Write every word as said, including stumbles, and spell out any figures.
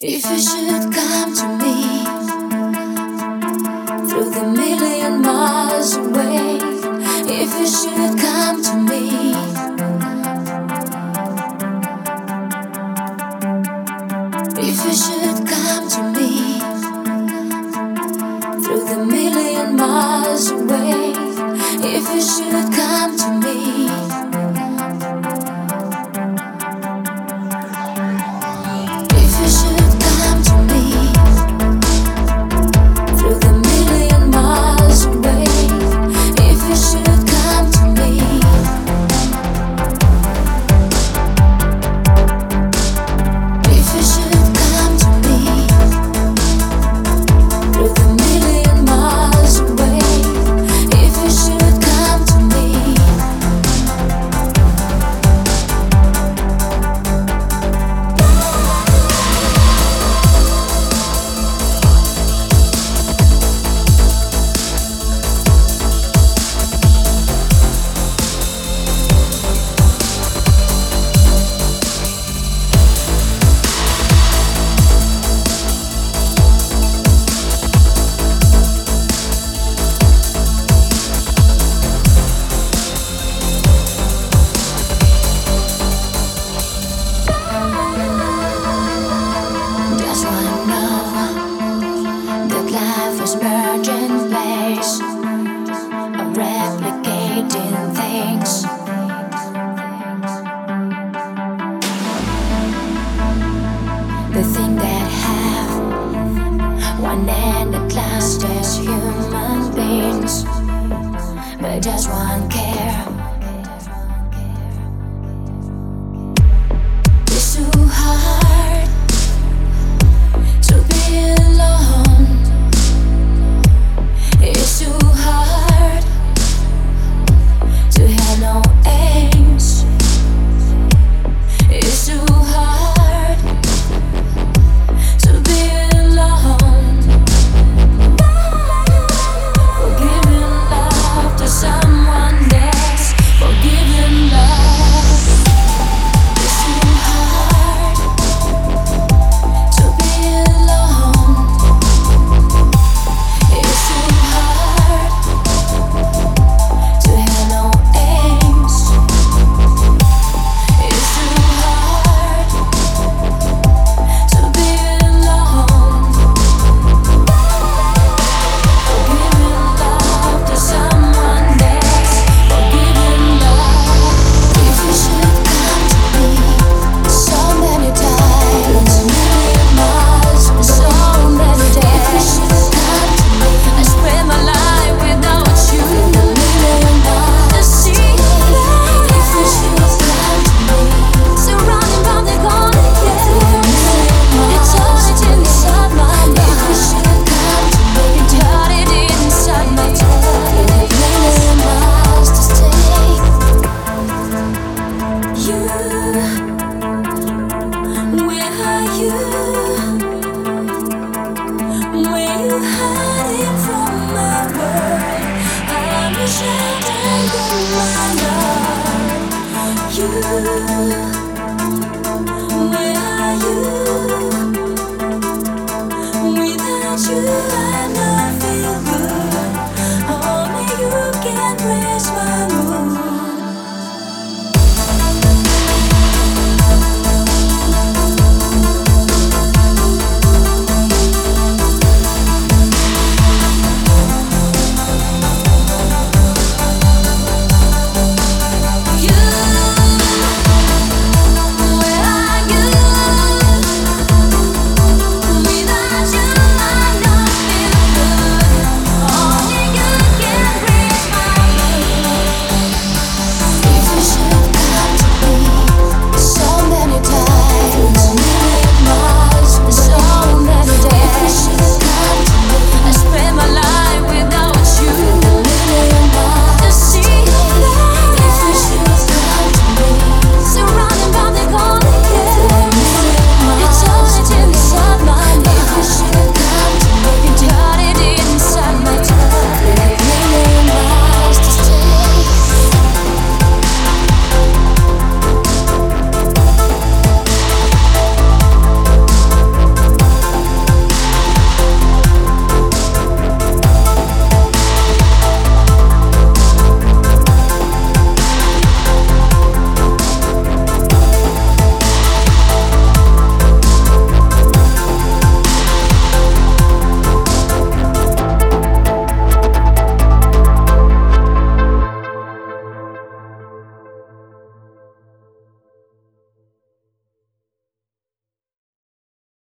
If you should come to me through the million miles away, if you should come to me, if you should come to me through the million miles away, if you should come to me. The thing that have one and at last as human beings, but just one care.